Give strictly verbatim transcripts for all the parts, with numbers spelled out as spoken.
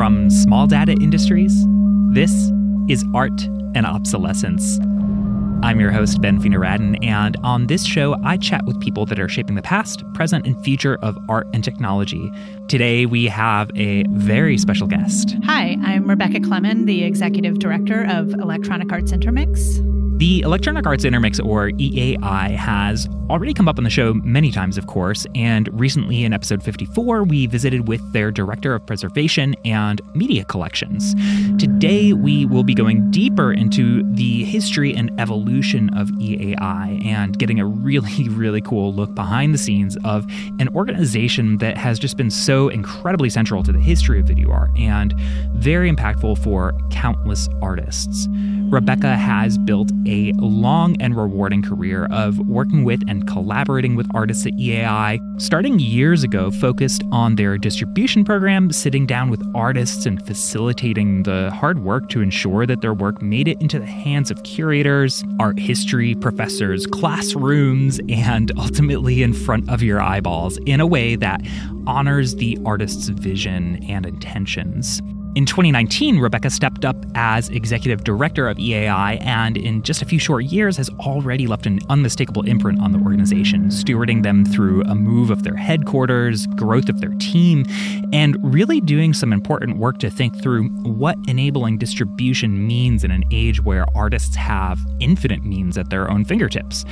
from small data industries. This is Art and Obsolescence. I'm your host, Ben Fino-Radin, and on this show, I chat with people that are shaping the past, present, and future of art and technology. Today, we have a very special guest. Hi, I'm Rebecca Clement, the Executive Director of Electronic Arts Intermix. The Electronic Arts Intermix, or E A I, has already come up on the show many times, of course, and recently in episode fifty-four, we visited with their Director of Preservation and Media Collections. Today, we will be going deeper into the history and evolution of E A I and getting a really, really cool look behind the scenes of an organization that has just been so incredibly central to the history of video art and very impactful for countless artists. Rebecca has built a long and rewarding career of working with and collaborating with artists at E A I, starting years ago focused on their distribution program, sitting down with artists and facilitating the hard work to ensure that their work made it into the hands of curators, art history professors, classrooms, and ultimately in front of your eyeballs in a way that honors the artist's vision and intentions. In twenty nineteen, Rebecca stepped up as executive director of E A I and in just a few short years has already left an unmistakable imprint on the organization, stewarding them through a move of their headquarters, growth of their team, and really doing some important work to think through what enabling distribution means in an age where artists have infinite means at their own fingertips.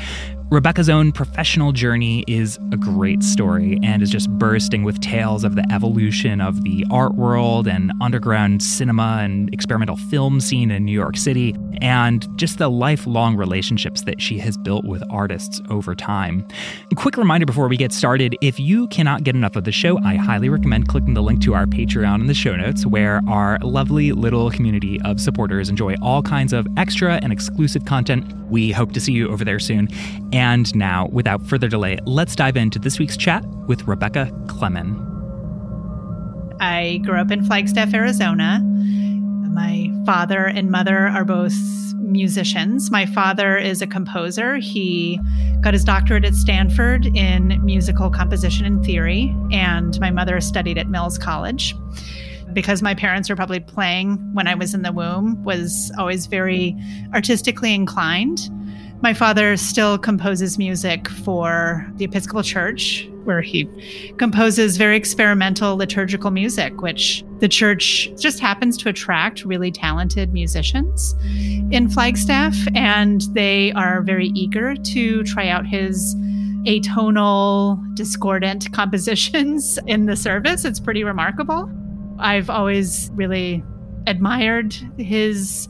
Rebecca's own professional journey is a great story and is just bursting with tales of the evolution of the art world and underground cinema and experimental film scene in New York City, and just the lifelong relationships that she has built with artists over time. A quick reminder before we get started, if you cannot get enough of the show, I highly recommend clicking the link to our Patreon in the show notes, where our lovely little community of supporters enjoy all kinds of extra and exclusive content. We hope to see you over there soon. And now, without further delay, let's dive into this week's chat with Rebecca Clement. I grew up in Flagstaff, Arizona. My father and mother are both musicians. My father is a composer. He got his doctorate at Stanford in musical composition and theory, and my mother studied at Mills College. Because my parents were probably playing when I was in the womb, was always very artistically inclined. My father still composes music for the Episcopal Church, where he composes very experimental liturgical music, which the church just happens to attract really talented musicians in Flagstaff. And they are very eager to try out his atonal, discordant compositions in the service. It's pretty remarkable. I've always really admired his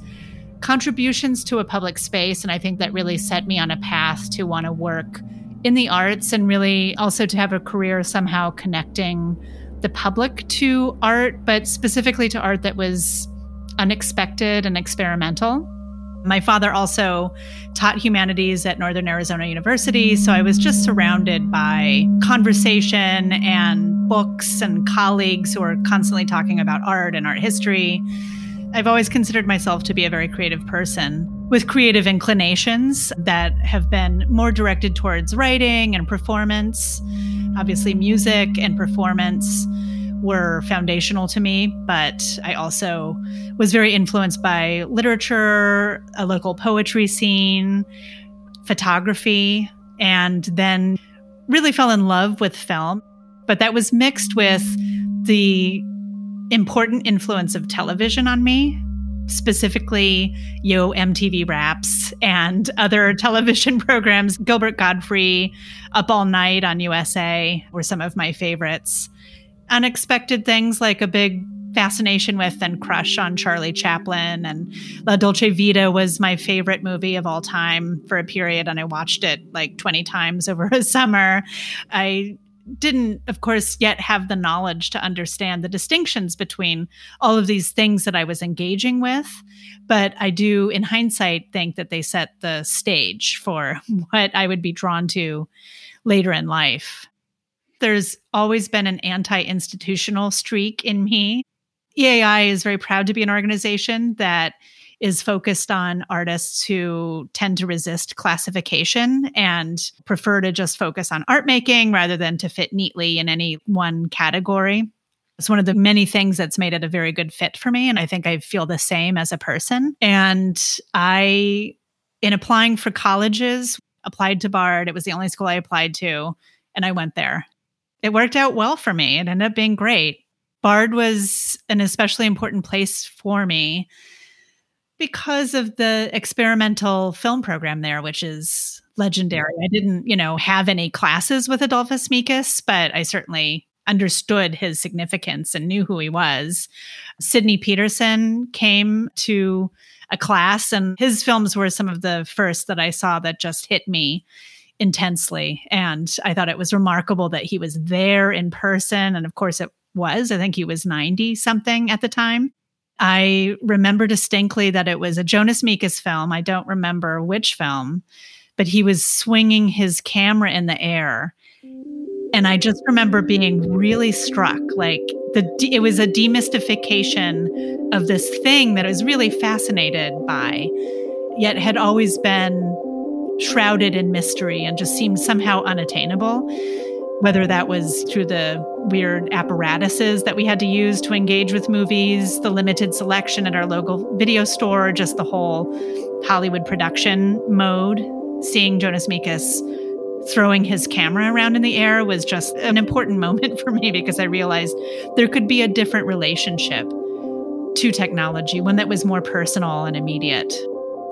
contributions to a public space, and I think that really set me on a path to want to work in the arts and really also to have a career somehow connecting the public to art, but specifically to art that was unexpected and experimental. My father also taught humanities at Northern Arizona University, so I was just surrounded by conversation and books and colleagues who are constantly talking about art and art history. I've always considered myself to be a very creative person with creative inclinations that have been more directed towards writing and performance. Obviously, music and performance were foundational to me, but I also was very influenced by literature, a local poetry scene, photography, and then really fell in love with film. But that was mixed with the important influence of television on me, specifically Yo! M T V Raps and other television programs. Gilbert Godfrey, Up All Night on U S A were some of my favorites. Unexpected things like a big fascination with and crush on Charlie Chaplin, and La Dolce Vita was my favorite movie of all time for a period, and I watched it like twenty times over a summer. I didn't, of course, yet have the knowledge to understand the distinctions between all of these things that I was engaging with. But I do, in hindsight, think that they set the stage for what I would be drawn to later in life. There's always been an anti-institutional streak in me. E A I is very proud to be an organization that is focused on artists who tend to resist classification and prefer to just focus on art making rather than to fit neatly in any one category. It's one of the many things that's made it a very good fit for me. And I think I feel the same as a person. And I, in applying for colleges, applied to Bard. It was the only school I applied to, and I went there. It worked out well for me. It ended up being great. Bard was an especially important place for me because of the experimental film program there, which is legendary. I didn't, you know, have any classes with Adolfas Mekas, but I certainly understood his significance and knew who he was. Sidney Peterson came to a class, and his films were some of the first that I saw that just hit me intensely. And I thought it was remarkable that he was there in person. And of course it was, I think he was ninety something at the time. I remember distinctly that it was a Jonas Mekas film. I don't remember which film, but he was swinging his camera in the air. And I just remember being really struck, like the it was a demystification of this thing that I was really fascinated by, yet had always been shrouded in mystery and just seemed somehow unattainable, whether that was through the weird apparatuses that we had to use to engage with movies, the limited selection at our local video store, just the whole Hollywood production mode. Seeing Jonas Mekas throwing his camera around in the air was just an important moment for me, because I realized there could be a different relationship to technology, one that was more personal and immediate.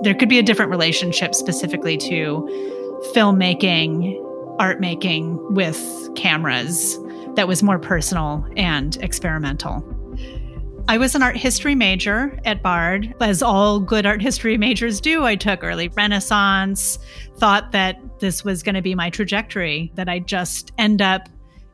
There could be a different relationship specifically to filmmaking, art making with cameras that was more personal and experimental. I was an art history major at Bard. As all good art history majors do, I took early Renaissance, thought that this was going to be my trajectory, that I'd just end up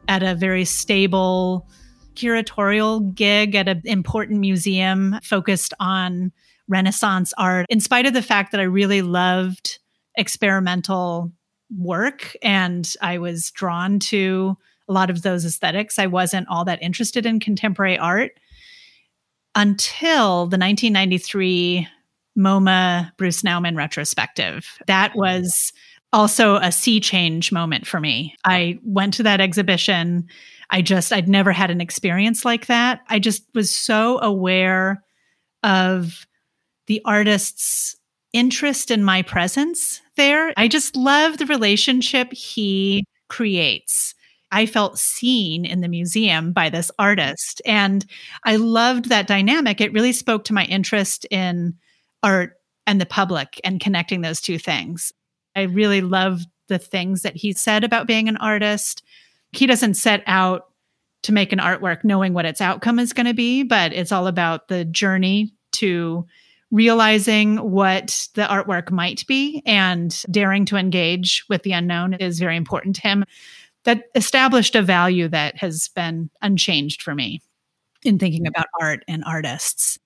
at a very stable curatorial gig at an important museum focused on Renaissance art, in spite of the fact that I really loved experimental work and I was drawn to a lot of those aesthetics. I wasn't all that interested in contemporary art until the nineteen ninety-three MoMA Bruce Nauman retrospective. That was also a sea change moment for me. I went to that exhibition. I just, I'd never had an experience like that. I just was so aware of the artist's interest in my presence there. I just love the relationship he creates. I felt seen in the museum by this artist, and I loved that dynamic. It really spoke to my interest in art and the public and connecting those two things. I really loved the things that he said about being an artist. He doesn't set out to make an artwork knowing what its outcome is going to be, but it's all about the journey to realizing what the artwork might be, and daring to engage with the unknown is very important to him. That established a value that has been unchanged for me in thinking about art and artists.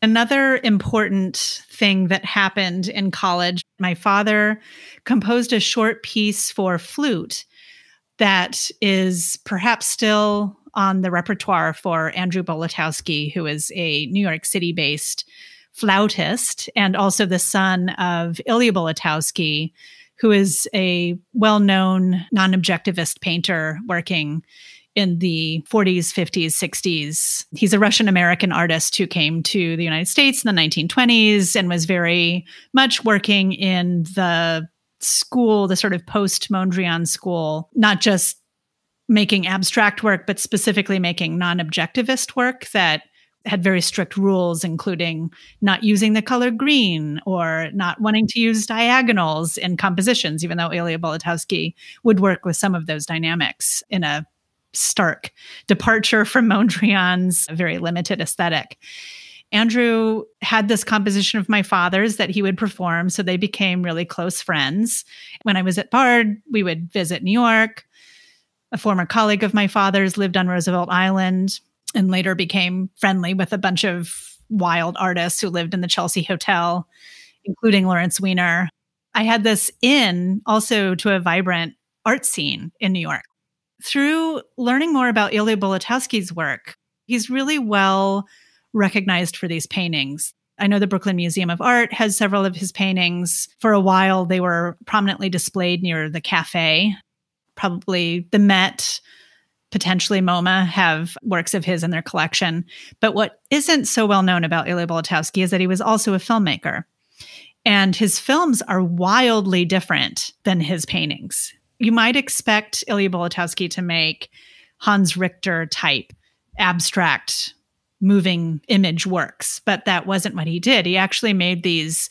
Another important thing that happened in college, my father composed a short piece for flute that is perhaps still on the repertoire for Andrew Bolotowski, who is a New York City-based flautist and also the son of Ilya Bolotowsky, who is a well-known non-objectivist painter working in the forties, fifties, sixties. He's a Russian-American artist who came to the United States in the nineteen twenties and was very much working in the school, the sort of post-Mondrian school, not just making abstract work, but specifically making non-objectivist work that had very strict rules, including not using the color green or not wanting to use diagonals in compositions, even though Ilya Bolotowsky would work with some of those dynamics in a stark departure from Mondrian's very limited aesthetic. Andrew had this composition of my father's that he would perform, so they became really close friends. When I was at Bard, we would visit New York. A former colleague of my father's lived on Roosevelt Island, and later became friendly with a bunch of wild artists who lived in the Chelsea Hotel, including Lawrence Weiner. I had this in also to a vibrant art scene in New York. Through learning more about Ilya Bolotowsky's work, he's really well recognized for these paintings. I know the Brooklyn Museum of Art has several of his paintings. For a while, they were prominently displayed near the cafe, probably the Met, potentially MoMA have works of his in their collection. But what isn't so well known about Ilya Bolotowsky is that he was also a filmmaker. And his films are wildly different than his paintings. You might expect Ilya Bolotowsky to make Hans Richter type, abstract, moving image works, but that wasn't what he did. He actually made these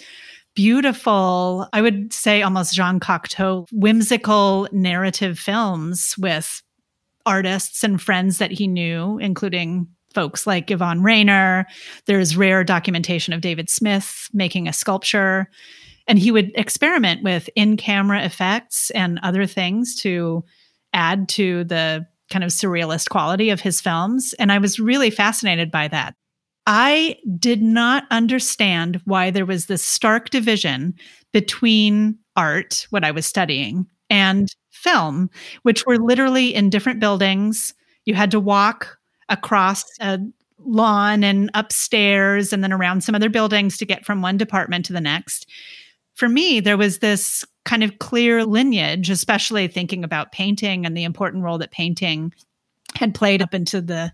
beautiful, I would say almost Jean Cocteau, whimsical narrative films with artists and friends that he knew, including folks like Yvonne Rainer. There's rare documentation of David Smith making a sculpture. And he would experiment with in-camera effects and other things to add to the kind of surrealist quality of his films. And I was really fascinated by that. I did not understand why there was this stark division between art, what I was studying, and film, which were literally in different buildings. You had to walk across a lawn and upstairs and then around some other buildings to get from one department to the next. For me, there was this kind of clear lineage, especially thinking about painting and the important role that painting had played up into the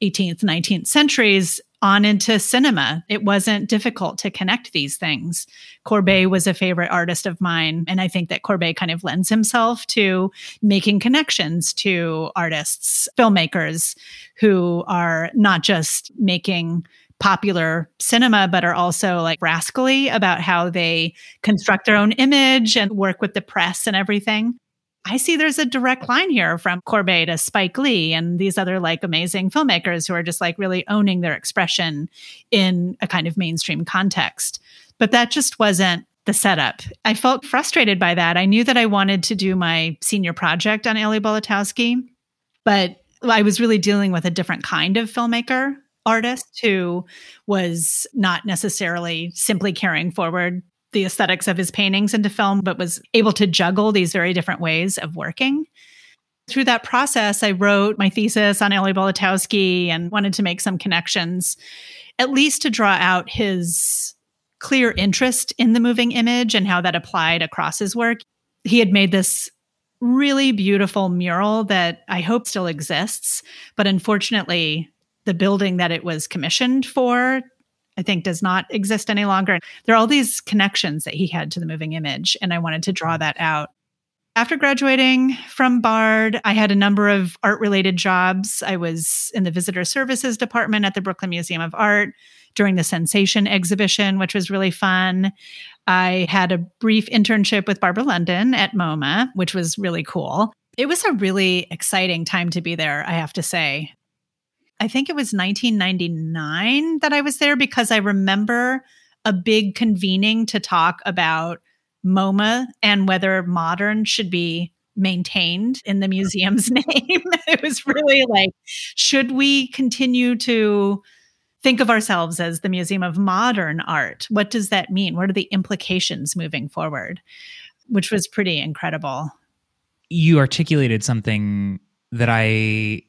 eighteenth, nineteenth centuries on into cinema. It wasn't difficult to connect these things. Courbet was a favorite artist of mine, and I think that Courbet kind of lends himself to making connections to artists, filmmakers who are not just making popular cinema, but are also like rascally about how they construct their own image and work with the press and everything. I see there's a direct line here from Courbet to Spike Lee and these other like amazing filmmakers who are just like really owning their expression in a kind of mainstream context. But that just wasn't the setup. I felt frustrated by that. I knew that I wanted to do my senior project on Ilya Bolotowsky, but I was really dealing with a different kind of filmmaker artist who was not necessarily simply carrying forward the aesthetics of his paintings into film, but was able to juggle these very different ways of working. Through that process, I wrote my thesis on Ilya Bolotowsky and wanted to make some connections, at least to draw out his clear interest in the moving image and how that applied across his work. He had made this really beautiful mural that I hope still exists, but unfortunately, the building that it was commissioned for, I think, does not exist any longer. There are all these connections that he had to the moving image, and I wanted to draw that out. After graduating from Bard, I had a number of art-related jobs. I was in the Visitor Services Department at the Brooklyn Museum of Art during the Sensation exhibition, which was really fun. I had a brief internship with Barbara London at MoMA, which was really cool. It was a really exciting time to be there, I have to say. I think it was nineteen ninety-nine that I was there because I remember a big convening to talk about MoMA and whether modern should be maintained in the museum's name. It was really like, should we continue to think of ourselves as the Museum of Modern Art? What does that mean? What are the implications moving forward? Which was pretty incredible. You articulated something that I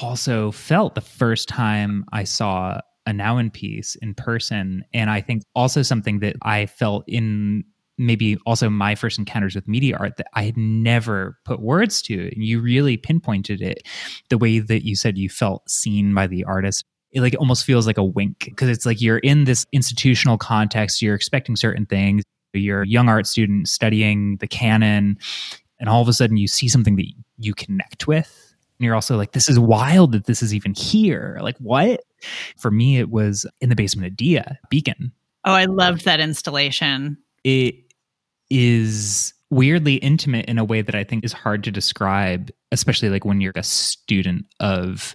also felt the first time I saw a Nauman piece in person. And I think also something that I felt in maybe also my first encounters with media art that I had never put words to. And you really pinpointed it the way that you said you felt seen by the artist. It like almost feels like a wink because it's like you're in this institutional context, you're expecting certain things. You're a young art student studying the canon, and all of a sudden you see something that you connect with. And you're also like, this is wild that this is even here. Like, what? For me, it was in the basement of Dia Beacon. Oh, I loved that installation. It is weirdly intimate in a way that I think is hard to describe, especially like when you're a student of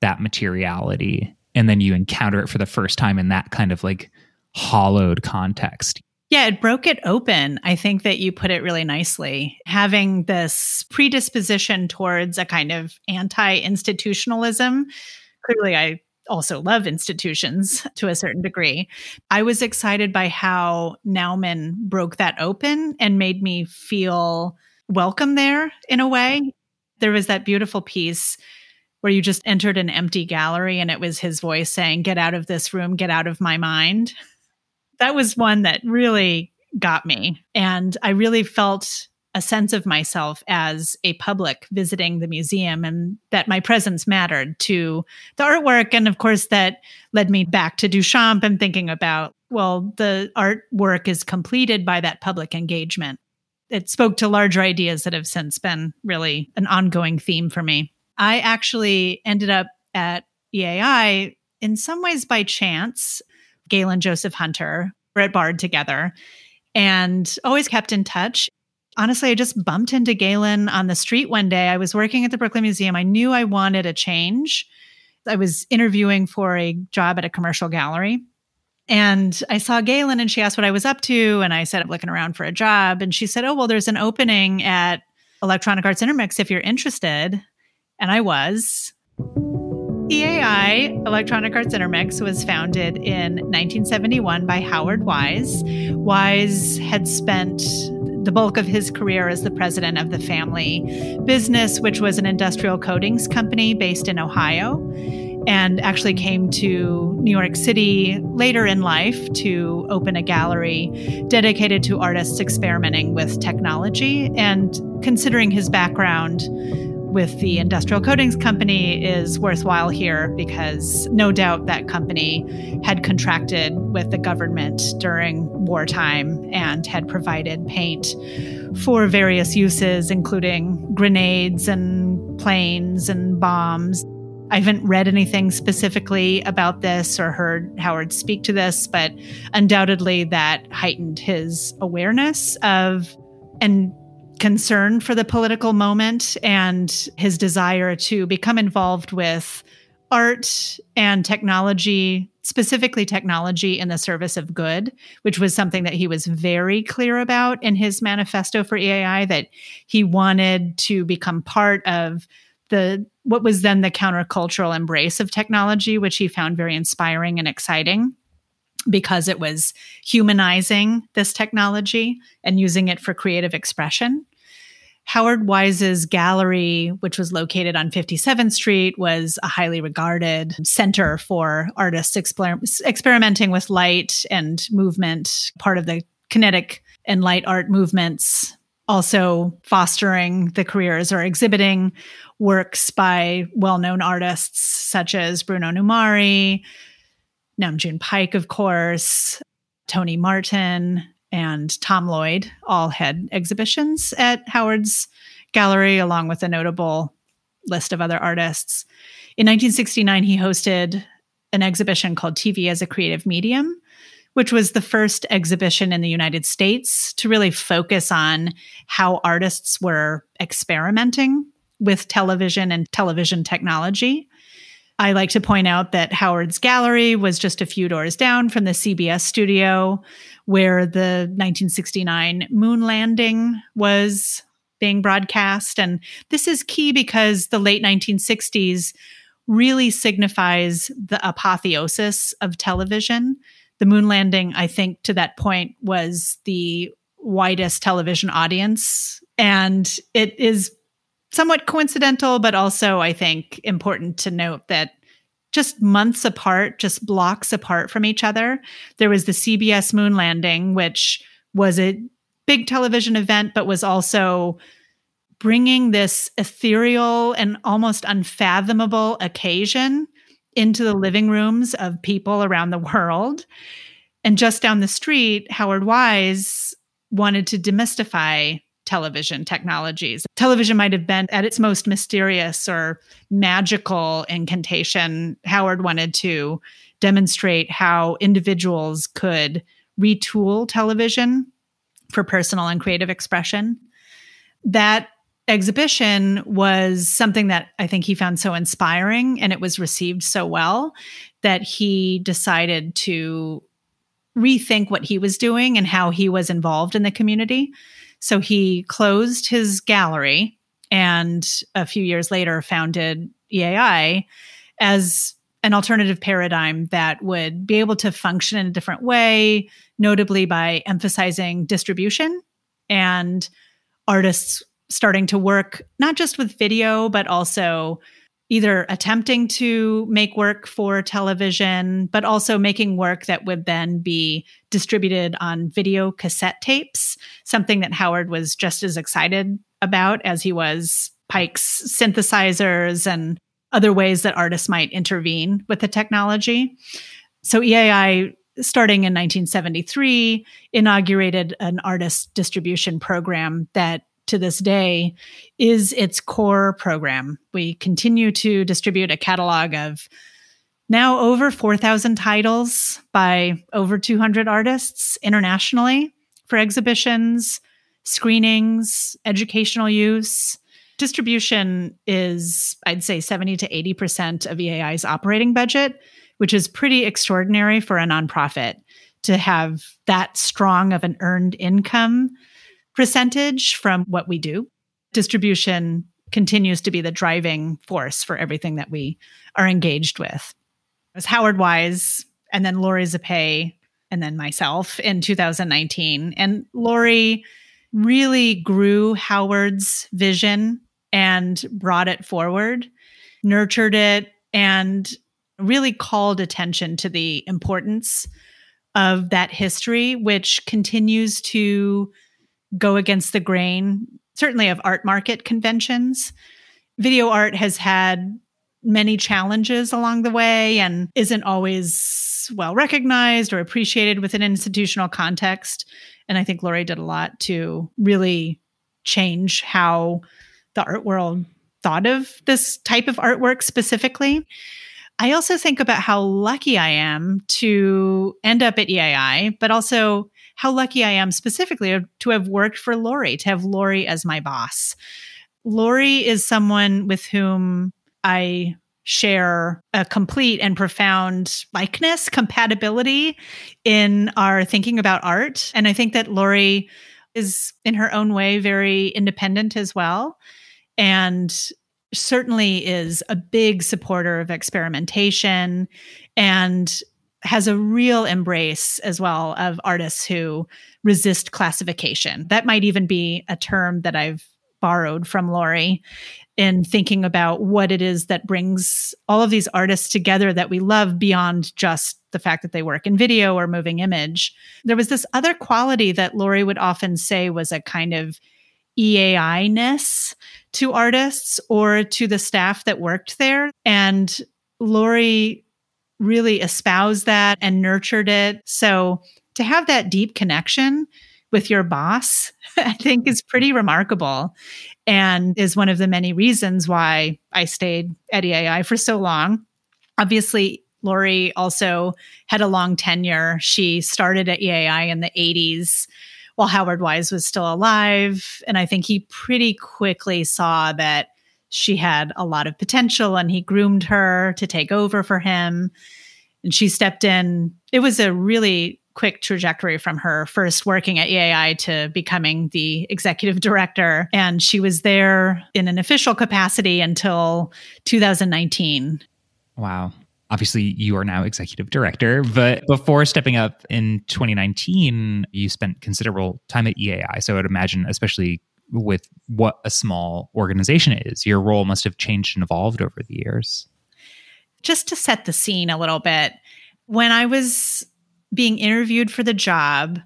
that materiality. And then you encounter it for the first time in that kind of like hollowed context. Yeah, it broke it open. I think that you put it really nicely. Having this predisposition towards a kind of anti-institutionalism. Clearly, I also love institutions to a certain degree. I was excited by how Nauman broke that open and made me feel welcome there in a way. There was that beautiful piece where you just entered an empty gallery and it was his voice saying, "Get out of this room, get out of my mind." That was one that really got me. And I really felt a sense of myself as a public visiting the museum, and that my presence mattered to the artwork. And of course, that led me back to Duchamp and thinking about, well, the artwork is completed by that public engagement. It spoke to larger ideas that have since been really an ongoing theme for me. I actually ended up at E A I in some ways by chance. Galen Joseph Hunter, we're at Bard together, and always kept in touch. Honestly, I just bumped into Galen on the street one day. I was working at the Brooklyn Museum. I knew I wanted a change. I was interviewing for a job at a commercial gallery. And I saw Galen and she asked what I was up to. And I said, I'm looking around for a job. And she said, oh, well, there's an opening at Electronic Arts Intermix if you're interested. And I was. E A I, Electronic Arts Intermix, was founded in nineteen seventy-one by Howard Wise. Wise had spent the bulk of his career as the president of the family business, which was an industrial coatings company based in Ohio, and actually came to New York City later in life to open a gallery dedicated to artists experimenting with technology. And considering his background with the industrial coatings company is worthwhile here, because no doubt that company had contracted with the government during wartime and had provided paint for various uses, including grenades and planes and bombs. I haven't read anything specifically about this or heard Howard speak to this, but undoubtedly that heightened his awareness of and concern for the political moment and his desire to become involved with art and technology, specifically technology in the service of good, which was something that he was very clear about in his manifesto for E A I, that he wanted to become part of the what was then the countercultural embrace of technology, which he found very inspiring and exciting, because it was humanizing this technology and using it for creative expression. Howard Wise's gallery, which was located on fifty-seventh Street, was a highly regarded center for artists exper- experimenting with light and movement, part of the kinetic and light art movements, also fostering the careers or exhibiting works by well-known artists such as Bruno Munari, Nam June Paik, of course, Tony Martin, and Tom Lloyd all had exhibitions at Howard's gallery, along with a notable list of other artists. In nineteen sixty-nine, he hosted an exhibition called T V as a Creative Medium, which was the first exhibition in the United States to really focus on how artists were experimenting with television and television technology. I like to point out that Howard's gallery was just a few doors down from the C B S studio where the nineteen sixty-nine moon landing was being broadcast. And this is key because the late nineteen sixties really signifies the apotheosis of television. The moon landing, I think, to that point was the widest television audience. And it is somewhat coincidental, but also I think important to note that just months apart, just blocks apart from each other, there was the C B S moon landing, which was a big television event, but was also bringing this ethereal and almost unfathomable occasion into the living rooms of people around the world. And just down the street, Howard Wise wanted to demystify television technologies. Television might have been at its most mysterious or magical incantation. Howard wanted to demonstrate how individuals could retool television for personal and creative expression. That exhibition was something that I think he found so inspiring, and it was received so well that he decided to rethink what he was doing and how he was involved in the community. So he closed his gallery and a few years later founded E A I as an alternative paradigm that would be able to function in a different way, notably by emphasizing distribution and artists starting to work not just with video, but also either attempting to make work for television, but also making work that would then be distributed on video cassette tapes, something that Howard was just as excited about as he was Paik's synthesizers and other ways that artists might intervene with the technology. So E A I, starting in nineteen seventy-three, inaugurated an artist distribution program that to this day is its core program. We continue to distribute a catalog of now over four thousand titles by over two hundred artists internationally for exhibitions, screenings, educational use. Distribution is, I'd say, seventy to eighty percent of E A I's operating budget, which is pretty extraordinary for a nonprofit to have that strong of an earned income percentage from what we do. Distribution continues to be the driving force for everything that we are engaged with. It was Howard Wise and then Lori Zappé and then myself in two thousand nineteen. And Lori really grew Howard's vision and brought it forward, nurtured it, and really called attention to the importance of that history, which continues to go against the grain, certainly of art market conventions. Video art has had many challenges along the way and isn't always well recognized or appreciated within an institutional context. And I think Lori did a lot to really change how the art world thought of this type of artwork specifically. I also think about how lucky I am to end up at E A I, but also how lucky I am specifically to have worked for Lori, to have Lori as my boss. Lori is someone with whom I share a complete and profound likeness, compatibility in our thinking about art. And I think that Lori is, in her own way, very independent as well, and certainly is a big supporter of experimentation and has a real embrace as well of artists who resist classification. That might even be a term that I've borrowed from Lori in thinking about what it is that brings all of these artists together that we love beyond just the fact that they work in video or moving image. There was this other quality that Lori would often say was a kind of E A I-ness to artists or to the staff that worked there. And Lori really espoused that and nurtured it. So to have that deep connection with your boss, I think is pretty remarkable and is one of the many reasons why I stayed at E A I for so long. Obviously, Lori also had a long tenure. She started at E A I in the eighties while Howard Wise was still alive. And I think he pretty quickly saw that she had a lot of potential and he groomed her to take over for him. And she stepped in. It was a really quick trajectory from her first working at E A I to becoming the executive director. And she was there in an official capacity until two thousand nineteen. Wow. Obviously, you are now executive director, but before stepping up in twenty nineteen, you spent considerable time at E A I. So I would imagine, especially with what a small organization is, your role must have changed and evolved over the years. Just to set the scene a little bit, when I was being interviewed for the job,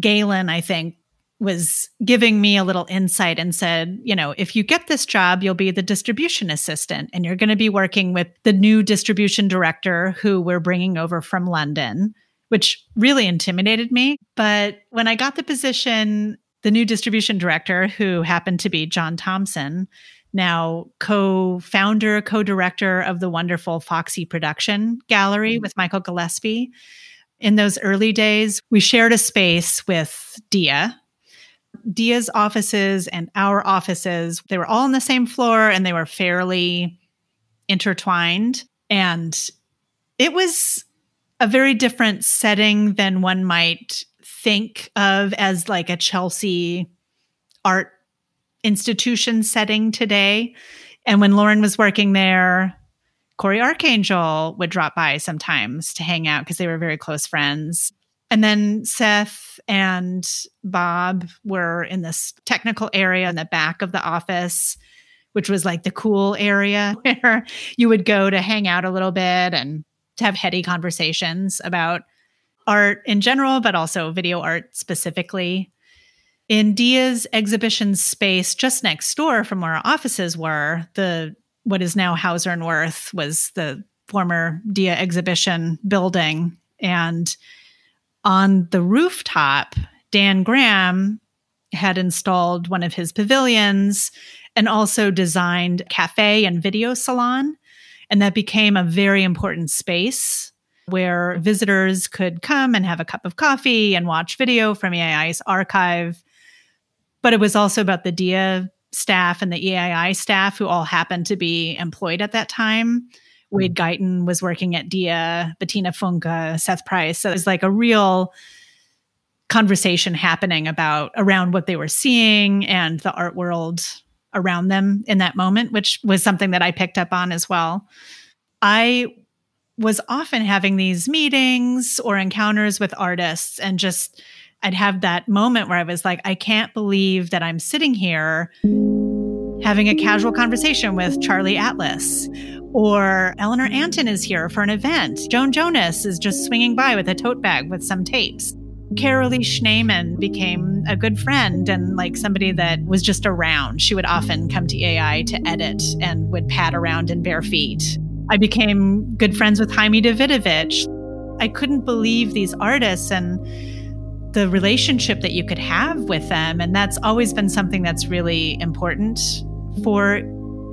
Galen, I think, was giving me a little insight and said, you know, if you get this job, you'll be the distribution assistant and you're going to be working with the new distribution director who we're bringing over from London, which really intimidated me. But when I got the position, the new distribution director, who happened to be John Thompson, now co-founder, co-director of the wonderful Foxy Production Gallery with Michael Gillespie. In those early days, we shared a space with Dia. Dia's offices and our offices, they were all on the same floor and they were fairly intertwined. And it was a very different setting than one might think of as like a Chelsea art institution setting today. And when Lauren was working there, Corey Archangel would drop by sometimes to hang out because they were very close friends. And then Seth and Bob were in this technical area in the back of the office which was like the cool area where you would go to hang out a little bit and to have heady conversations about art in general, but also video art specifically. In Dia's exhibition space just next door from where our offices were, the what is now Hauser and Wirth was the former Dia exhibition building. And on the rooftop, Dan Graham had installed one of his pavilions and also designed cafe and video salon. And that became a very important space where visitors could come and have a cup of coffee and watch video from E A I's archive. But it was also about the Dia staff and the E A I staff who all happened to be employed at that time. Wade Guyton was working at Dia, Bettina Funke, Seth Price. So it was like a real conversation happening about around what they were seeing and the art world around them in that moment, which was something that I picked up on as well. I was often having these meetings or encounters with artists and just I'd have that moment where I was like, I can't believe that I'm sitting here having a casual conversation with Charlie Atlas, or Eleanor Antin is here for an event. Joan Jonas is just swinging by with a tote bag with some tapes. Carolee Schneeman became a good friend and like somebody that was just around. She would often come to E A I to edit and would pat around in bare feet. I became good friends with Jaime Davidovich. I couldn't believe these artists and the relationship that you could have with them. And that's always been something that's really important for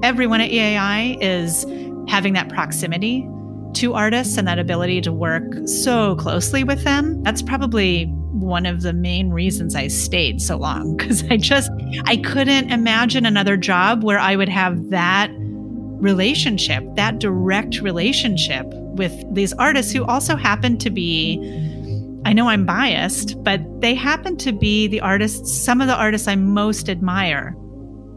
everyone at E A I, is having that proximity to artists and that ability to work so closely with them. That's probably one of the main reasons I stayed so long, because I just, I couldn't imagine another job where I would have that relationship, that direct relationship with these artists who also happen to be, I know I'm biased, but they happen to be the artists, some of the artists I most admire.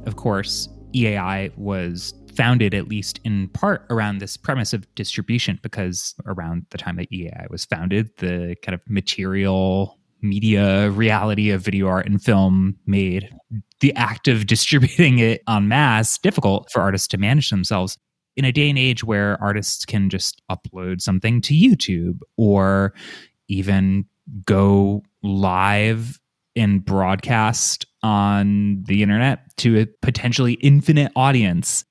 Of course, E A I was founded, at least in part, around this premise of distribution, because around the time that E A I was founded, the kind of material media reality of video art and film made the act of distributing it en masse difficult for artists to manage themselves. In a day and age where artists can just upload something to YouTube or even go live and broadcast on the internet to a potentially infinite audience.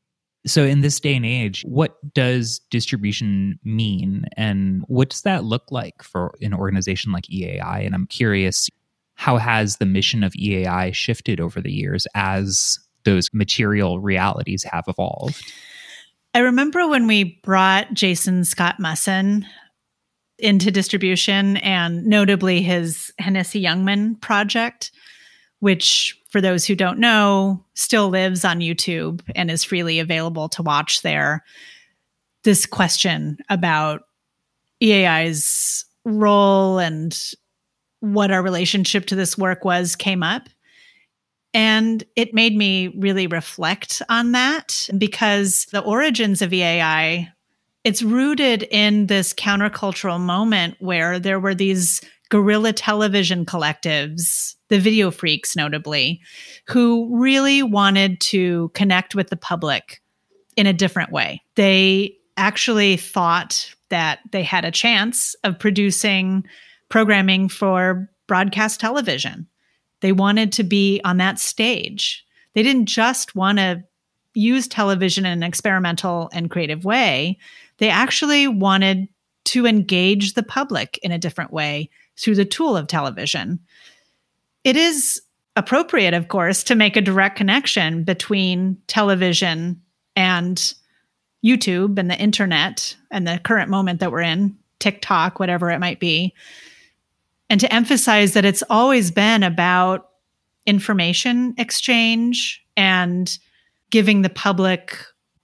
So in this day and age, what does distribution mean? And what does that look like for an organization like E A I? And I'm curious, how has the mission of E A I shifted over the years as those material realities have evolved? I remember when we brought Jason Scott Musson into distribution, and notably his Hennessy Youngman project, which for those who don't know, still lives on YouTube and is freely available to watch there. This question about E A I's role and what our relationship to this work was came up. And it made me really reflect on that, because the origins of E A I, it's rooted in this countercultural moment where there were these guerrilla television collectives, the Video Freaks notably, who really wanted to connect with the public in a different way. They actually thought that they had a chance of producing programming for broadcast television. They wanted to be on that stage. They didn't just want to use television in an experimental and creative way. They actually wanted to engage the public in a different way through the tool of television. It is appropriate, of course, to make a direct connection between television and YouTube and the internet and the current moment that we're in, TikTok, whatever it might be, and to emphasize that it's always been about information exchange and giving the public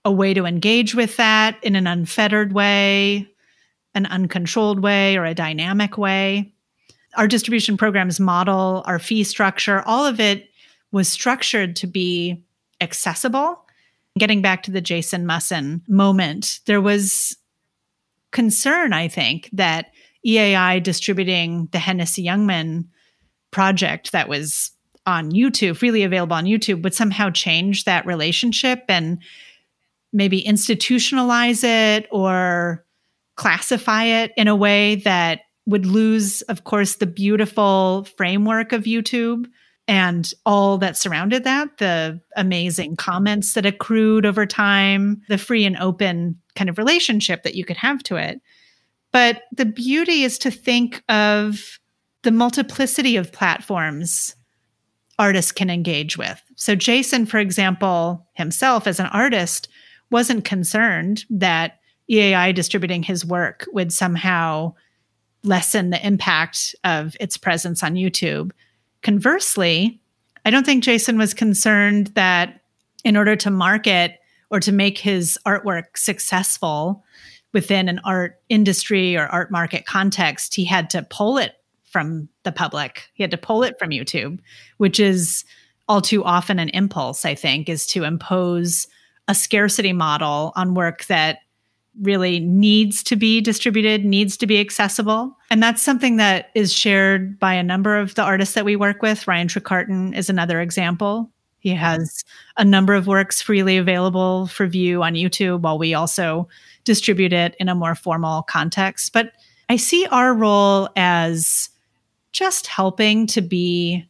a way to engage with that in an unfettered way, an uncontrolled way, or a dynamic way. Our distribution program's model, our fee structure, all of it was structured to be accessible. Getting back to the Jason Musson moment, there was concern, I think, that E A I distributing the Hennessy Youngman project that was on YouTube, freely available on YouTube, would somehow change that relationship and maybe institutionalize it or classify it in a way that would lose, of course, the beautiful framework of YouTube and all that surrounded that, the amazing comments that accrued over time, the free and open kind of relationship that you could have to it. But the beauty is to think of the multiplicity of platforms artists can engage with. So Jason, for example, himself as an artist, wasn't concerned that E A I distributing his work would somehow lessen the impact of its presence on YouTube. Conversely, I don't think Jason was concerned that in order to market or to make his artwork successful within an art industry or art market context, he had to pull it from the public. He had to pull it from YouTube, which is all too often an impulse, I think, is to impose a scarcity model on work that really needs to be distributed, needs to be accessible. And that's something that is shared by a number of the artists that we work with. Ryan Trecarton is another example. He has a number of works freely available for view on YouTube, while we also distribute it in a more formal context. But I see our role as just helping to be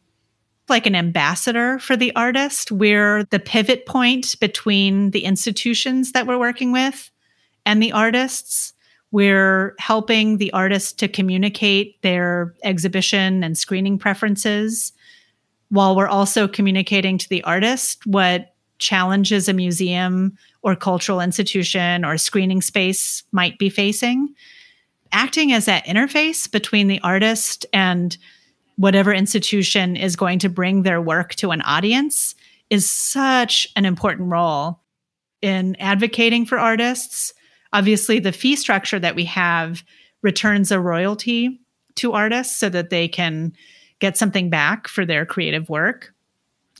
like an ambassador for the artist. We're the pivot point between the institutions that we're working with and the artists. We're helping the artists to communicate their exhibition and screening preferences, while we're also communicating to the artist what challenges a museum or cultural institution or screening space might be facing. Acting as that interface between the artist and whatever institution is going to bring their work to an audience is such an important role in advocating for artists. Obviously, the fee structure that we have returns a royalty to artists so that they can get something back for their creative work.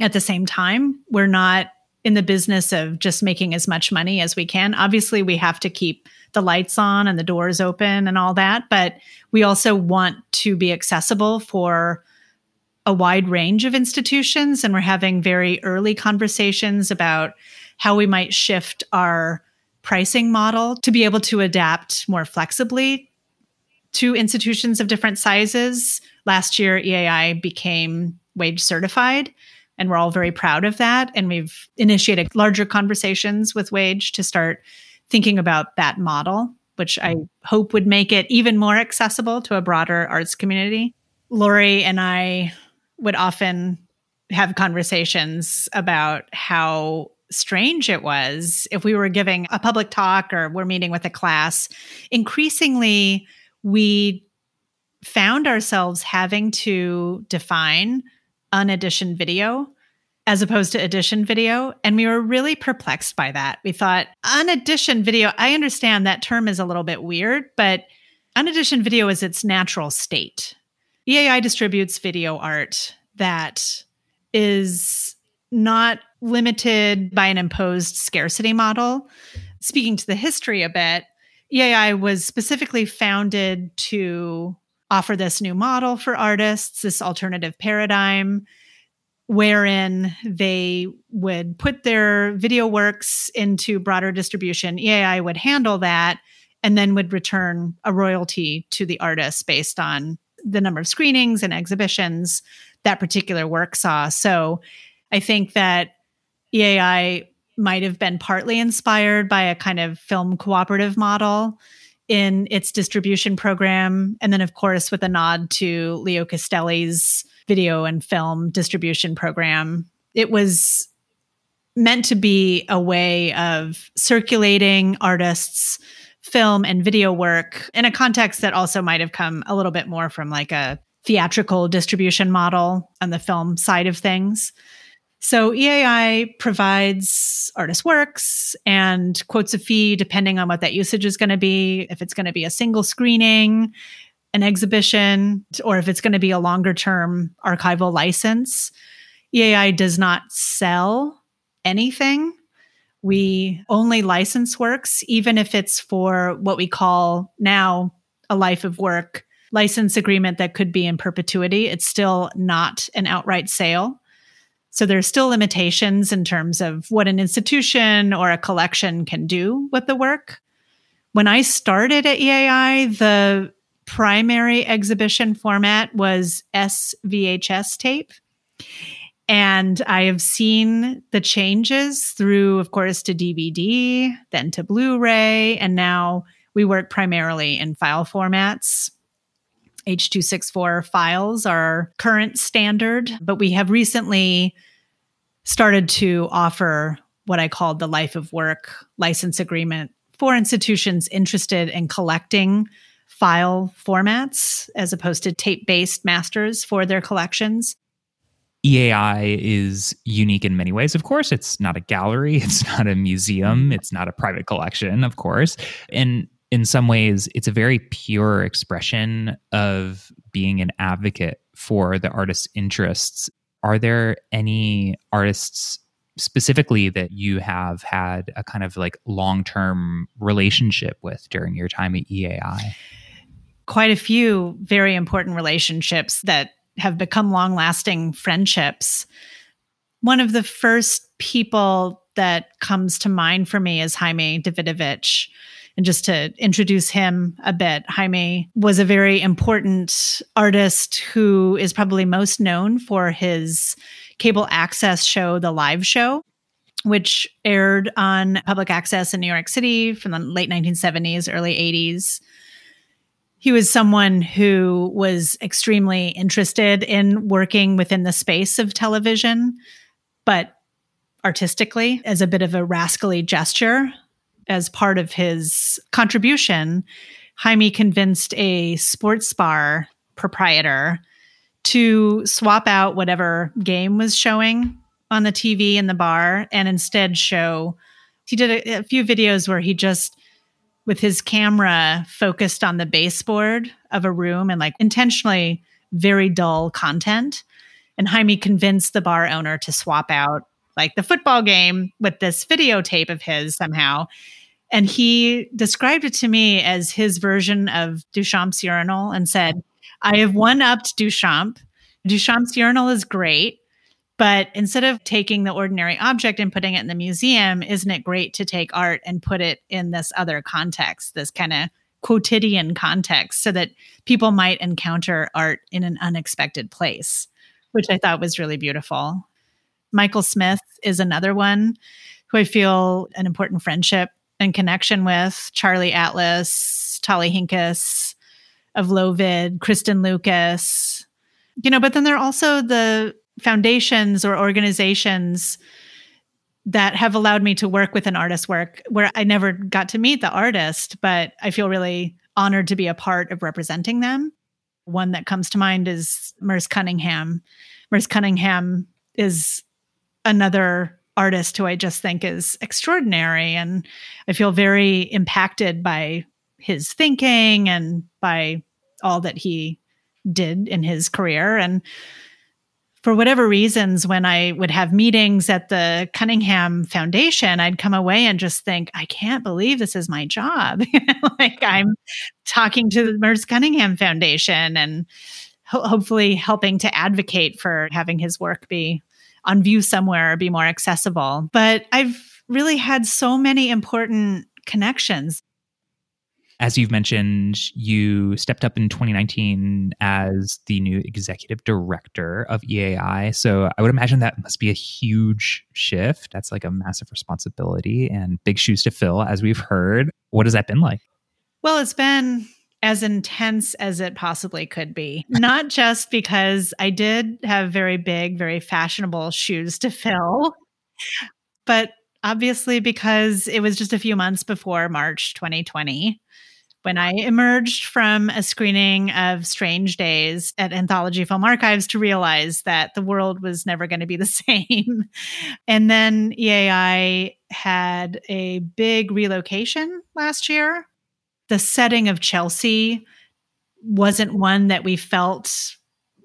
At the same time, we're not in the business of just making as much money as we can. Obviously, we have to keep the lights on and the doors open and all that, but we also want to be accessible for a wide range of institutions. And we're having very early conversations about how we might shift our pricing model to be able to adapt more flexibly to institutions of different sizes. Last year, E A I became WAGE certified, and we're all very proud of that. And we've initiated larger conversations with WAGE to start thinking about that model, which I hope would make it even more accessible to a broader arts community. Lori and I would often have conversations about how strange it was if we were giving a public talk or we're meeting with a class. Increasingly, we found ourselves having to define uneditioned video as opposed to edition video. And we were really perplexed by that. We thought, uneditioned video, I understand that term is a little bit weird, but uneditioned video is its natural state. E A I distributes video art that is not limited by an imposed scarcity model. Speaking to the history a bit, E A I was specifically founded to offer this new model for artists, this alternative paradigm, wherein they would put their video works into broader distribution. E A I would handle that and then would return a royalty to the artist based on the number of screenings and exhibitions that particular work saw. So I think that E A I might have been partly inspired by a kind of film cooperative model in its distribution program. And then, of course, with a nod to Leo Castelli's video and film distribution program, it was meant to be a way of circulating artists' film and video work in a context that also might have come a little bit more from like a theatrical distribution model on the film side of things. So E A I provides artist works and quotes a fee depending on what that usage is going to be, if it's going to be a single screening, an exhibition, or if it's going to be a longer-term archival license. E A I does not sell anything. We only license works, even if it's for what we call now a life of work license agreement that could be in perpetuity. It's still not an outright sale. So there's still limitations in terms of what an institution or a collection can do with the work. When I started at E A I, the primary exhibition format was S V H S tape. And I have seen the changes through, of course, to D V D, then to Blu-ray, and now we work primarily in file formats. H two sixty-four files are current standard, but we have recently started to offer what I called the Life of Work license agreement for institutions interested in collecting file formats as opposed to tape-based masters for their collections. E A I is unique in many ways. Of course, it's not a gallery, it's not a museum, it's not a private collection, of course. And in some ways, it's a very pure expression of being an advocate for the artist's interests. Are there any artists specifically that you have had a kind of like long-term relationship with during your time at E A I? Quite a few very important relationships that have become long-lasting friendships. One of the first people that comes to mind for me is Jaime Davidovich. And just to introduce him a bit, Jaime was a very important artist who is probably most known for his cable access show, The Live Show, which aired on public access in New York City from the late nineteen seventies, early eighties. He was someone who was extremely interested in working within the space of television, but artistically, as a bit of a rascally gesture. As part of his contribution, Jaime convinced a sports bar proprietor to swap out whatever game was showing on the T V in the bar and instead show. He did a, a few videos where he just, with his camera focused on the baseboard of a room and like intentionally very dull content. And Jaime convinced the bar owner to swap out like the football game with this videotape of his somehow. And he described it to me as his version of Duchamp's urinal and said, I have one-upped Duchamp. Duchamp's urinal is great, but instead of taking the ordinary object and putting it in the museum, isn't it great to take art and put it in this other context, this kind of quotidian context, so that people might encounter art in an unexpected place, which I thought was really beautiful. Michael Smith is another one who I feel an important friendship and connection with. Charlie Atlas, Tali Hinkes of Lovid, Kristen Lucas, you know, but then there are also the foundations or organizations that have allowed me to work with an artist's work where I never got to meet the artist, but I feel really honored to be a part of representing them. One that comes to mind is Merce Cunningham. Merce Cunningham is another artist who I just think is extraordinary. And I feel very impacted by his thinking and by all that he did in his career. And for whatever reasons, when I would have meetings at the Cunningham Foundation, I'd come away and just think, I can't believe this is my job. Like I'm talking to the Merce Cunningham Foundation and ho- hopefully helping to advocate for having his work be on view somewhere or be more accessible. But I've really had so many important connections. As you've mentioned, you stepped up in twenty nineteen as the new executive director of E A I. So I would imagine that must be a huge shift. That's like a massive responsibility and big shoes to fill, as we've heard. What has that been like? Well, it's been as intense as it possibly could be. Not just because I did have very big, very fashionable shoes to fill, but obviously because it was just a few months before March twenty twenty, when I emerged from a screening of Strange Days at Anthology Film Archives to realize that the world was never going to be the same. And then E A I had a big relocation last year. The setting of Chelsea wasn't one that we felt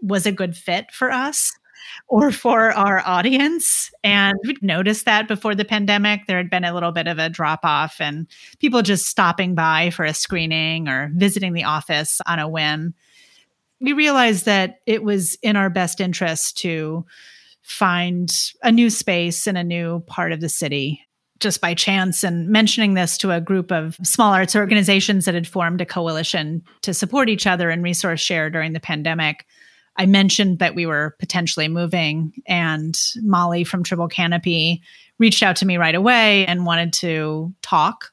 was a good fit for us or for our audience. And we'd noticed that before the pandemic, there had been a little bit of a drop-off and people just stopping by for a screening or visiting the office on a whim. We realized that it was in our best interest to find a new space in a new part of the city just by chance, and mentioning this to a group of small arts organizations that had formed a coalition to support each other and resource share during the pandemic. I mentioned that we were potentially moving, and Molly from Triple Canopy reached out to me right away and wanted to talk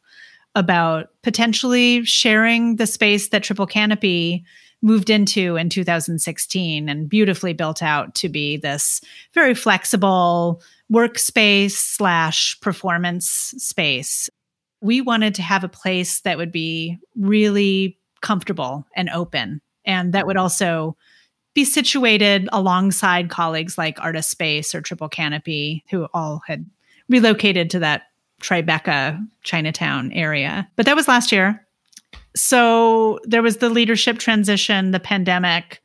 about potentially sharing the space that Triple Canopy moved into in two thousand sixteen and beautifully built out to be this very flexible workspace slash performance space. We wanted to have a place that would be really comfortable and open, and that would also be situated alongside colleagues like Artist Space or Triple Canopy, who all had relocated to that Tribeca, Chinatown area. But that was last year. So there was the leadership transition, the pandemic,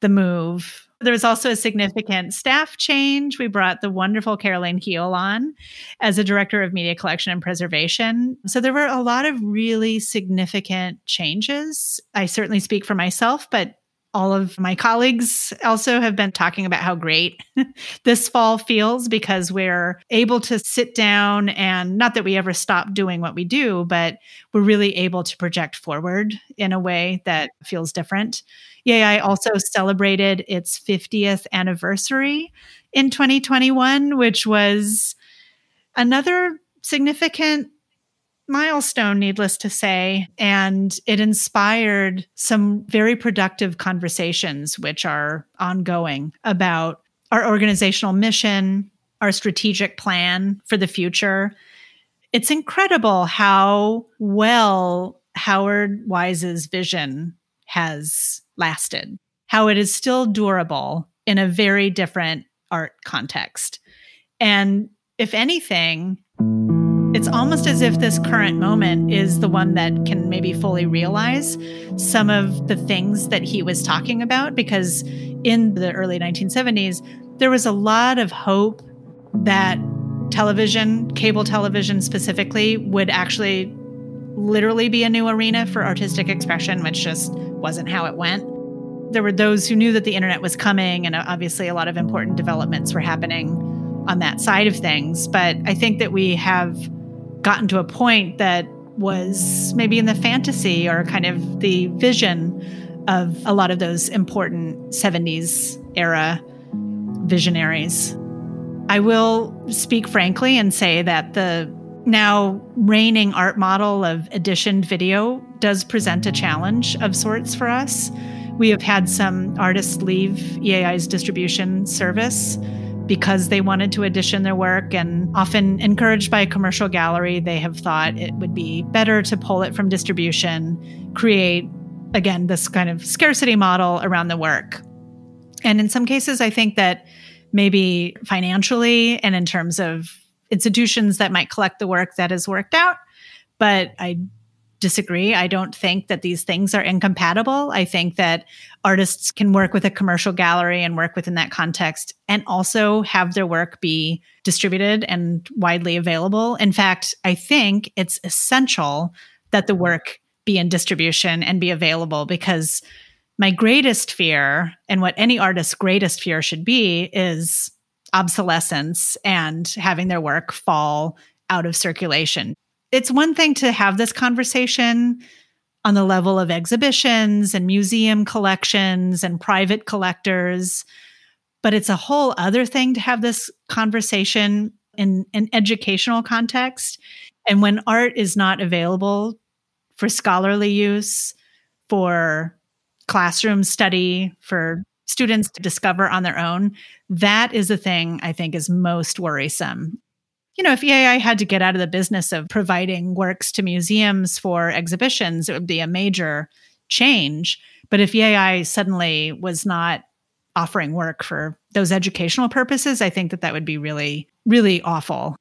the move. There was also a significant staff change. We brought the wonderful Caroline Heal on as a director of media collection and preservation. So there were a lot of really significant changes. I certainly speak for myself, but all of my colleagues also have been talking about how great this fall feels, because we're able to sit down and, not that we ever stop doing what we do, but we're really able to project forward in a way that feels different. Y A I also celebrated its fiftieth anniversary in twenty twenty-one, which was another significant milestone, needless to say, and it inspired some very productive conversations, which are ongoing, about our organizational mission, our strategic plan for the future. It's incredible how well Howard Wise's vision has lasted, how it is still durable in a very different art context. And if anything, it's almost as if this current moment is the one that can maybe fully realize some of the things that he was talking about, because in the early nineteen seventies, there was a lot of hope that television, cable television specifically, would actually literally be a new arena for artistic expression, which just wasn't how it went. There were those who knew that the internet was coming, and obviously a lot of important developments were happening on that side of things. But I think that we have gotten to a point that was maybe in the fantasy or kind of the vision of a lot of those important seventies era visionaries. I will speak frankly and say that the now reigning art model of editioned video does present a challenge of sorts for us. We have had some artists leave E A I's distribution service because they wanted to edition their work, and often encouraged by a commercial gallery, they have thought it would be better to pull it from distribution, create, again, this kind of scarcity model around the work. And in some cases, I think that maybe financially and in terms of institutions that might collect the work, that has worked out. But I disagree. I don't think that these things are incompatible. I think that artists can work with a commercial gallery and work within that context, and also have their work be distributed and widely available. In fact, I think it's essential that the work be in distribution and be available, because my greatest fear, and what any artist's greatest fear should be, is obsolescence and having their work fall out of circulation. It's one thing to have this conversation on the level of exhibitions and museum collections and private collectors, but it's a whole other thing to have this conversation in an educational context. And when art is not available for scholarly use, for classroom study, for students to discover on their own, that is the thing I think is most worrisome. You know, if E A I had to get out of the business of providing works to museums for exhibitions, it would be a major change. But if E A I suddenly was not offering work for those educational purposes, I think that that would be really, really awful.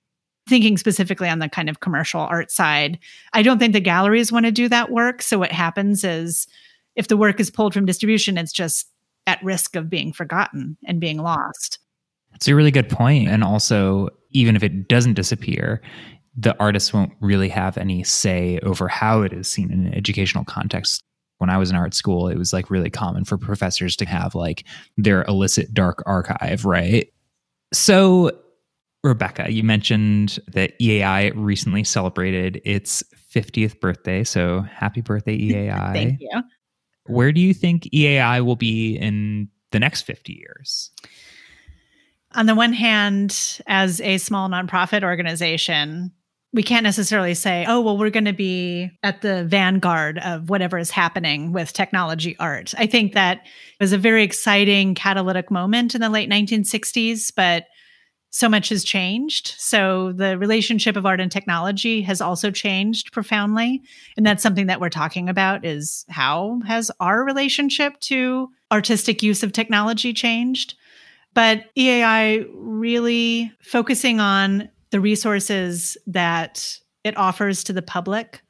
Thinking specifically on the kind of commercial art side, I don't think the galleries want to do that work. So what happens is, if the work is pulled from distribution, it's just at risk of being forgotten and being lost. It's a really good point. And also, even if it doesn't disappear, the artists won't really have any say over how it is seen in an educational context. When I was in art school, it was like really common for professors to have like their illicit dark archive, right? So, Rebecca, you mentioned that E A I recently celebrated its fiftieth birthday. So happy birthday, E A I. Thank you. Where do you think E A I will be in the next fifty years? On the one hand, as a small nonprofit organization, we can't necessarily say, oh, well, we're going to be at the vanguard of whatever is happening with technology art. I think that was a very exciting catalytic moment in the late nineteen sixties, but so much has changed. So the relationship of art and technology has also changed profoundly. And that's something that we're talking about, is how has our relationship to artistic use of technology changed? But E A I really focusing on the resources that it offers to the public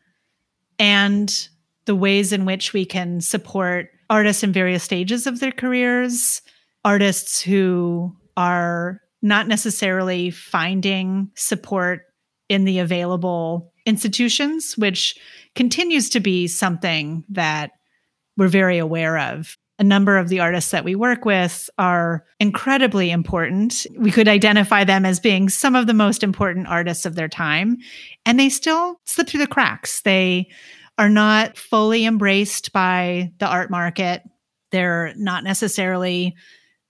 and the ways in which we can support artists in various stages of their careers, artists who are not necessarily finding support in the available institutions, which continues to be something that we're very aware of. A number of the artists that we work with are incredibly important. We could identify them as being some of the most important artists of their time, and they still slip through the cracks. They are not fully embraced by the art market. They're not necessarily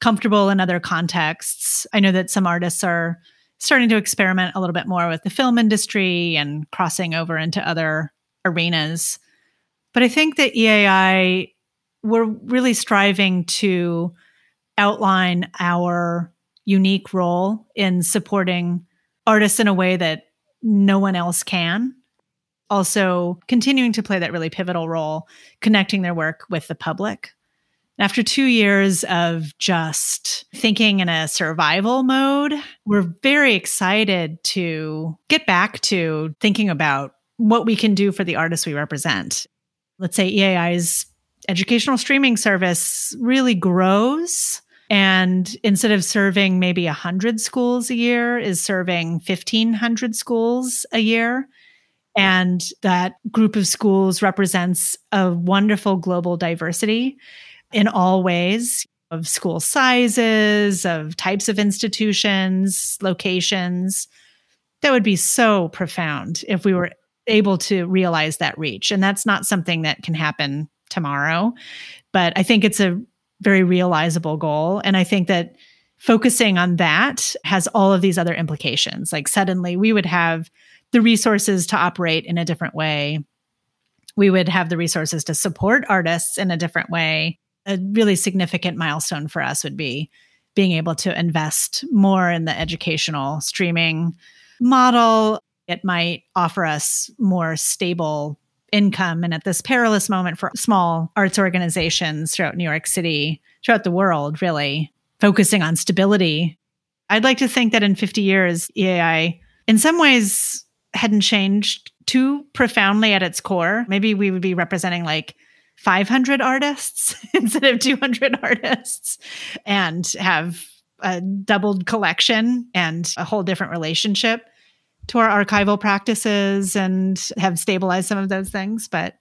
comfortable in other contexts. I know that some artists are starting to experiment a little bit more with the film industry and crossing over into other arenas. But I think that E A I, we're really striving to outline our unique role in supporting artists in a way that no one else can. Also, continuing to play that really pivotal role, connecting their work with the public. After two years of just thinking in a survival mode, we're very excited to get back to thinking about what we can do for the artists we represent. Let's say E A I's educational streaming service really grows, and instead of serving maybe one hundred schools a year, is serving fifteen hundred schools a year. And that group of schools represents a wonderful global diversity in all ways, of school sizes, of types of institutions, locations. That would be so profound if we were able to realize that reach. And that's not something that can happen tomorrow. But I think it's a very realizable goal. And I think that focusing on that has all of these other implications. Like suddenly we would have the resources to operate in a different way. We would have the resources to support artists in a different way. A really significant milestone for us would be being able to invest more in the educational streaming model. It might offer us more stable income. And at this perilous moment for small arts organizations throughout New York City, throughout the world, really focusing on stability. I'd like to think that in fifty years, E A I in some ways hadn't changed too profoundly at its core. Maybe we would be representing like five hundred artists instead of two hundred artists, and have a doubled collection and a whole different relationship to our archival practices, and have stabilized some of those things. But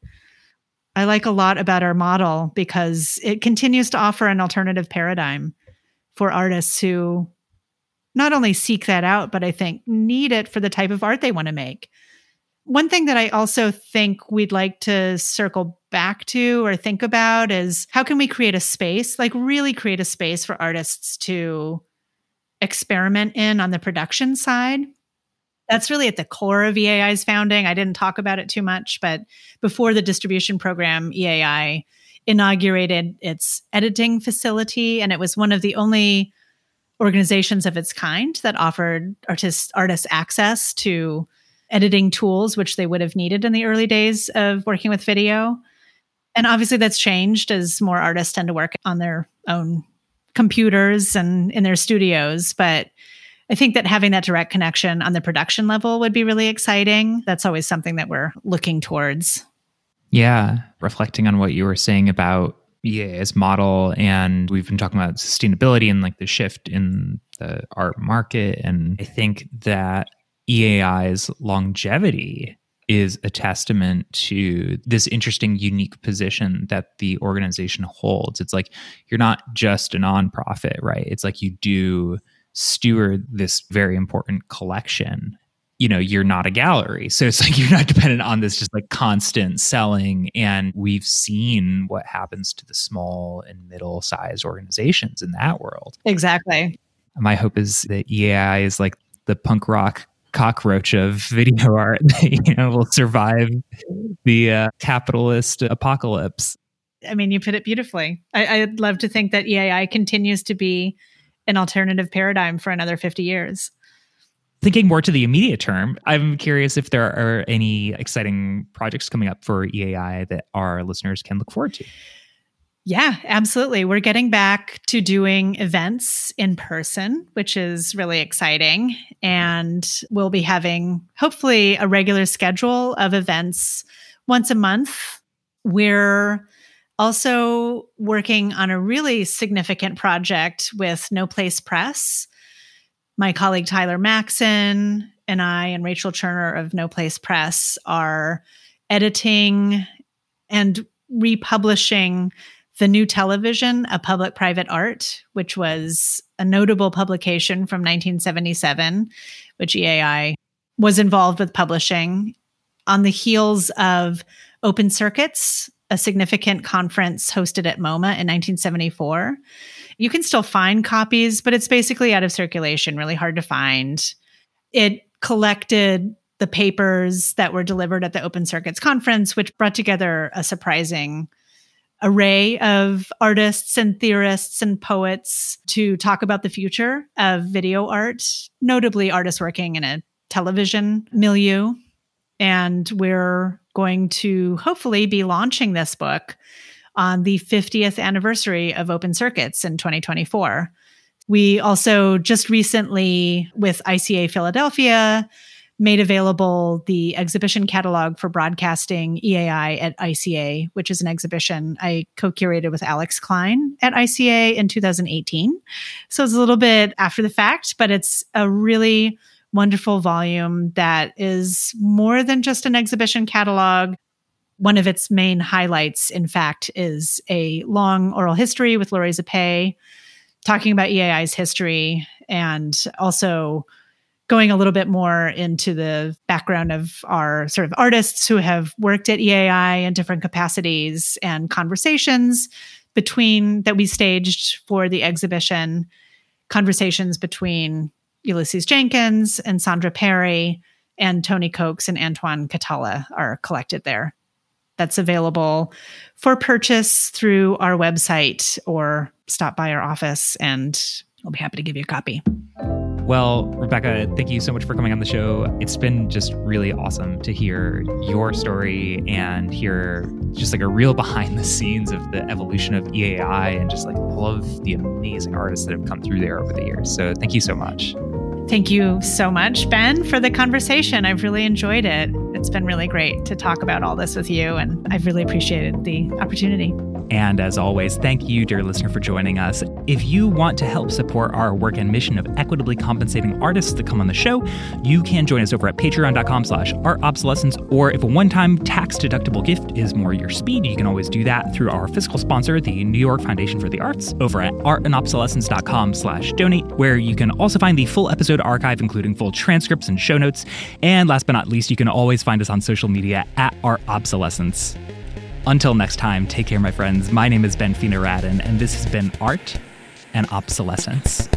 I like a lot about our model because it continues to offer an alternative paradigm for artists who not only seek that out, but I think need it for the type of art they want to make. One thing that I also think we'd like to circle back to or think about is how can we create a space, like really create a space for artists to experiment in on the production side. That's really at the core of E A I's founding. I didn't talk about it too much, but before the distribution program, E A I inaugurated its editing facility, and it was one of the only organizations of its kind that offered artists, artists access to editing tools, which they would have needed in the early days of working with video. And obviously that's changed as more artists tend to work on their own computers and in their studios, but I think that having that direct connection on the production level would be really exciting. That's always something that we're looking towards. Yeah. Reflecting on what you were saying about E A I's model, and we've been talking about sustainability and like the shift in the art market. And I think that E A I's longevity is a testament to this interesting, unique position that the organization holds. It's like, you're not just a nonprofit, right? It's like you do steward this very important collection, you know, you're not a gallery. So it's like you're not dependent on this just like constant selling. And we've seen what happens to the small and middle sized organizations in that world. Exactly. My hope is that E A I is like the punk rock cockroach of video art that, you know, will survive the uh, capitalist apocalypse. I mean, you put it beautifully. I, I'd love to think that E A I continues to be an alternative paradigm for another fifty years. Thinking more to the immediate term, I'm curious if there are any exciting projects coming up for E A I that our listeners can look forward to. Yeah, absolutely. We're getting back to doing events in person, which is really exciting. And we'll be having, hopefully, a regular schedule of events once a month. We're also working on a really significant project with No Place Press. My colleague Tyler Maxson and I and Rachel Turner of No Place Press are editing and republishing The New Television, A Public-Private Art, which was a notable publication from nineteen seventy-seven, which E A I was involved with publishing. On the heels of Open Circuits, a significant conference hosted at MoMA in nineteen seventy-four. You can still find copies, but it's basically out of circulation, really hard to find. It collected the papers that were delivered at the Open Circuits conference, which brought together a surprising array of artists and theorists and poets to talk about the future of video art, notably artists working in a television milieu. And we're going to hopefully be launching this book on the fiftieth anniversary of Open Circuits in twenty twenty-four. We also just recently, with I C A Philadelphia, made available the exhibition catalog for broadcasting E A I at I C A, which is an exhibition I co-curated with Alex Klein at I C A in two thousand eighteen. So it's a little bit after the fact, but it's a really wonderful volume that is more than just an exhibition catalog. One of its main highlights, in fact, is a long oral history with Laurie Zappé, talking about E A I's history and also going a little bit more into the background of our sort of artists who have worked at E A I in different capacities and conversations between that we staged for the exhibition, conversations between Ulysses Jenkins and Sandra Perry and Tony Coates and Antoine Catala are collected there. That's available for purchase through our website or stop by our office and we'll be happy to give you a copy. Well, Rebecca, thank you so much for coming on the show. It's been just really awesome to hear your story and hear just like a real behind the scenes of the evolution of E A I and just like all of the amazing artists that have come through there over the years. So thank you so much. Thank you so much, Ben, for the conversation. I've really enjoyed it. It's been really great to talk about all this with you, and I've really appreciated the opportunity. And as always, thank you, dear listener, for joining us. If you want to help support our work and mission of equitably compensating artists that come on the show, you can join us over at patreon.com slash art obsolescence, or if a one-time tax-deductible gift is more your speed, you can always do that through our fiscal sponsor, the New York Foundation for the Arts, over at artandobsolescence.com slash donate, where you can also find the full episode archive, including full transcripts and show notes. And last but not least, you can always find us on social media at Art Obsolescence. Until next time, take care, my friends. My name is Ben Fino-Radin, and this has been Art and Obsolescence.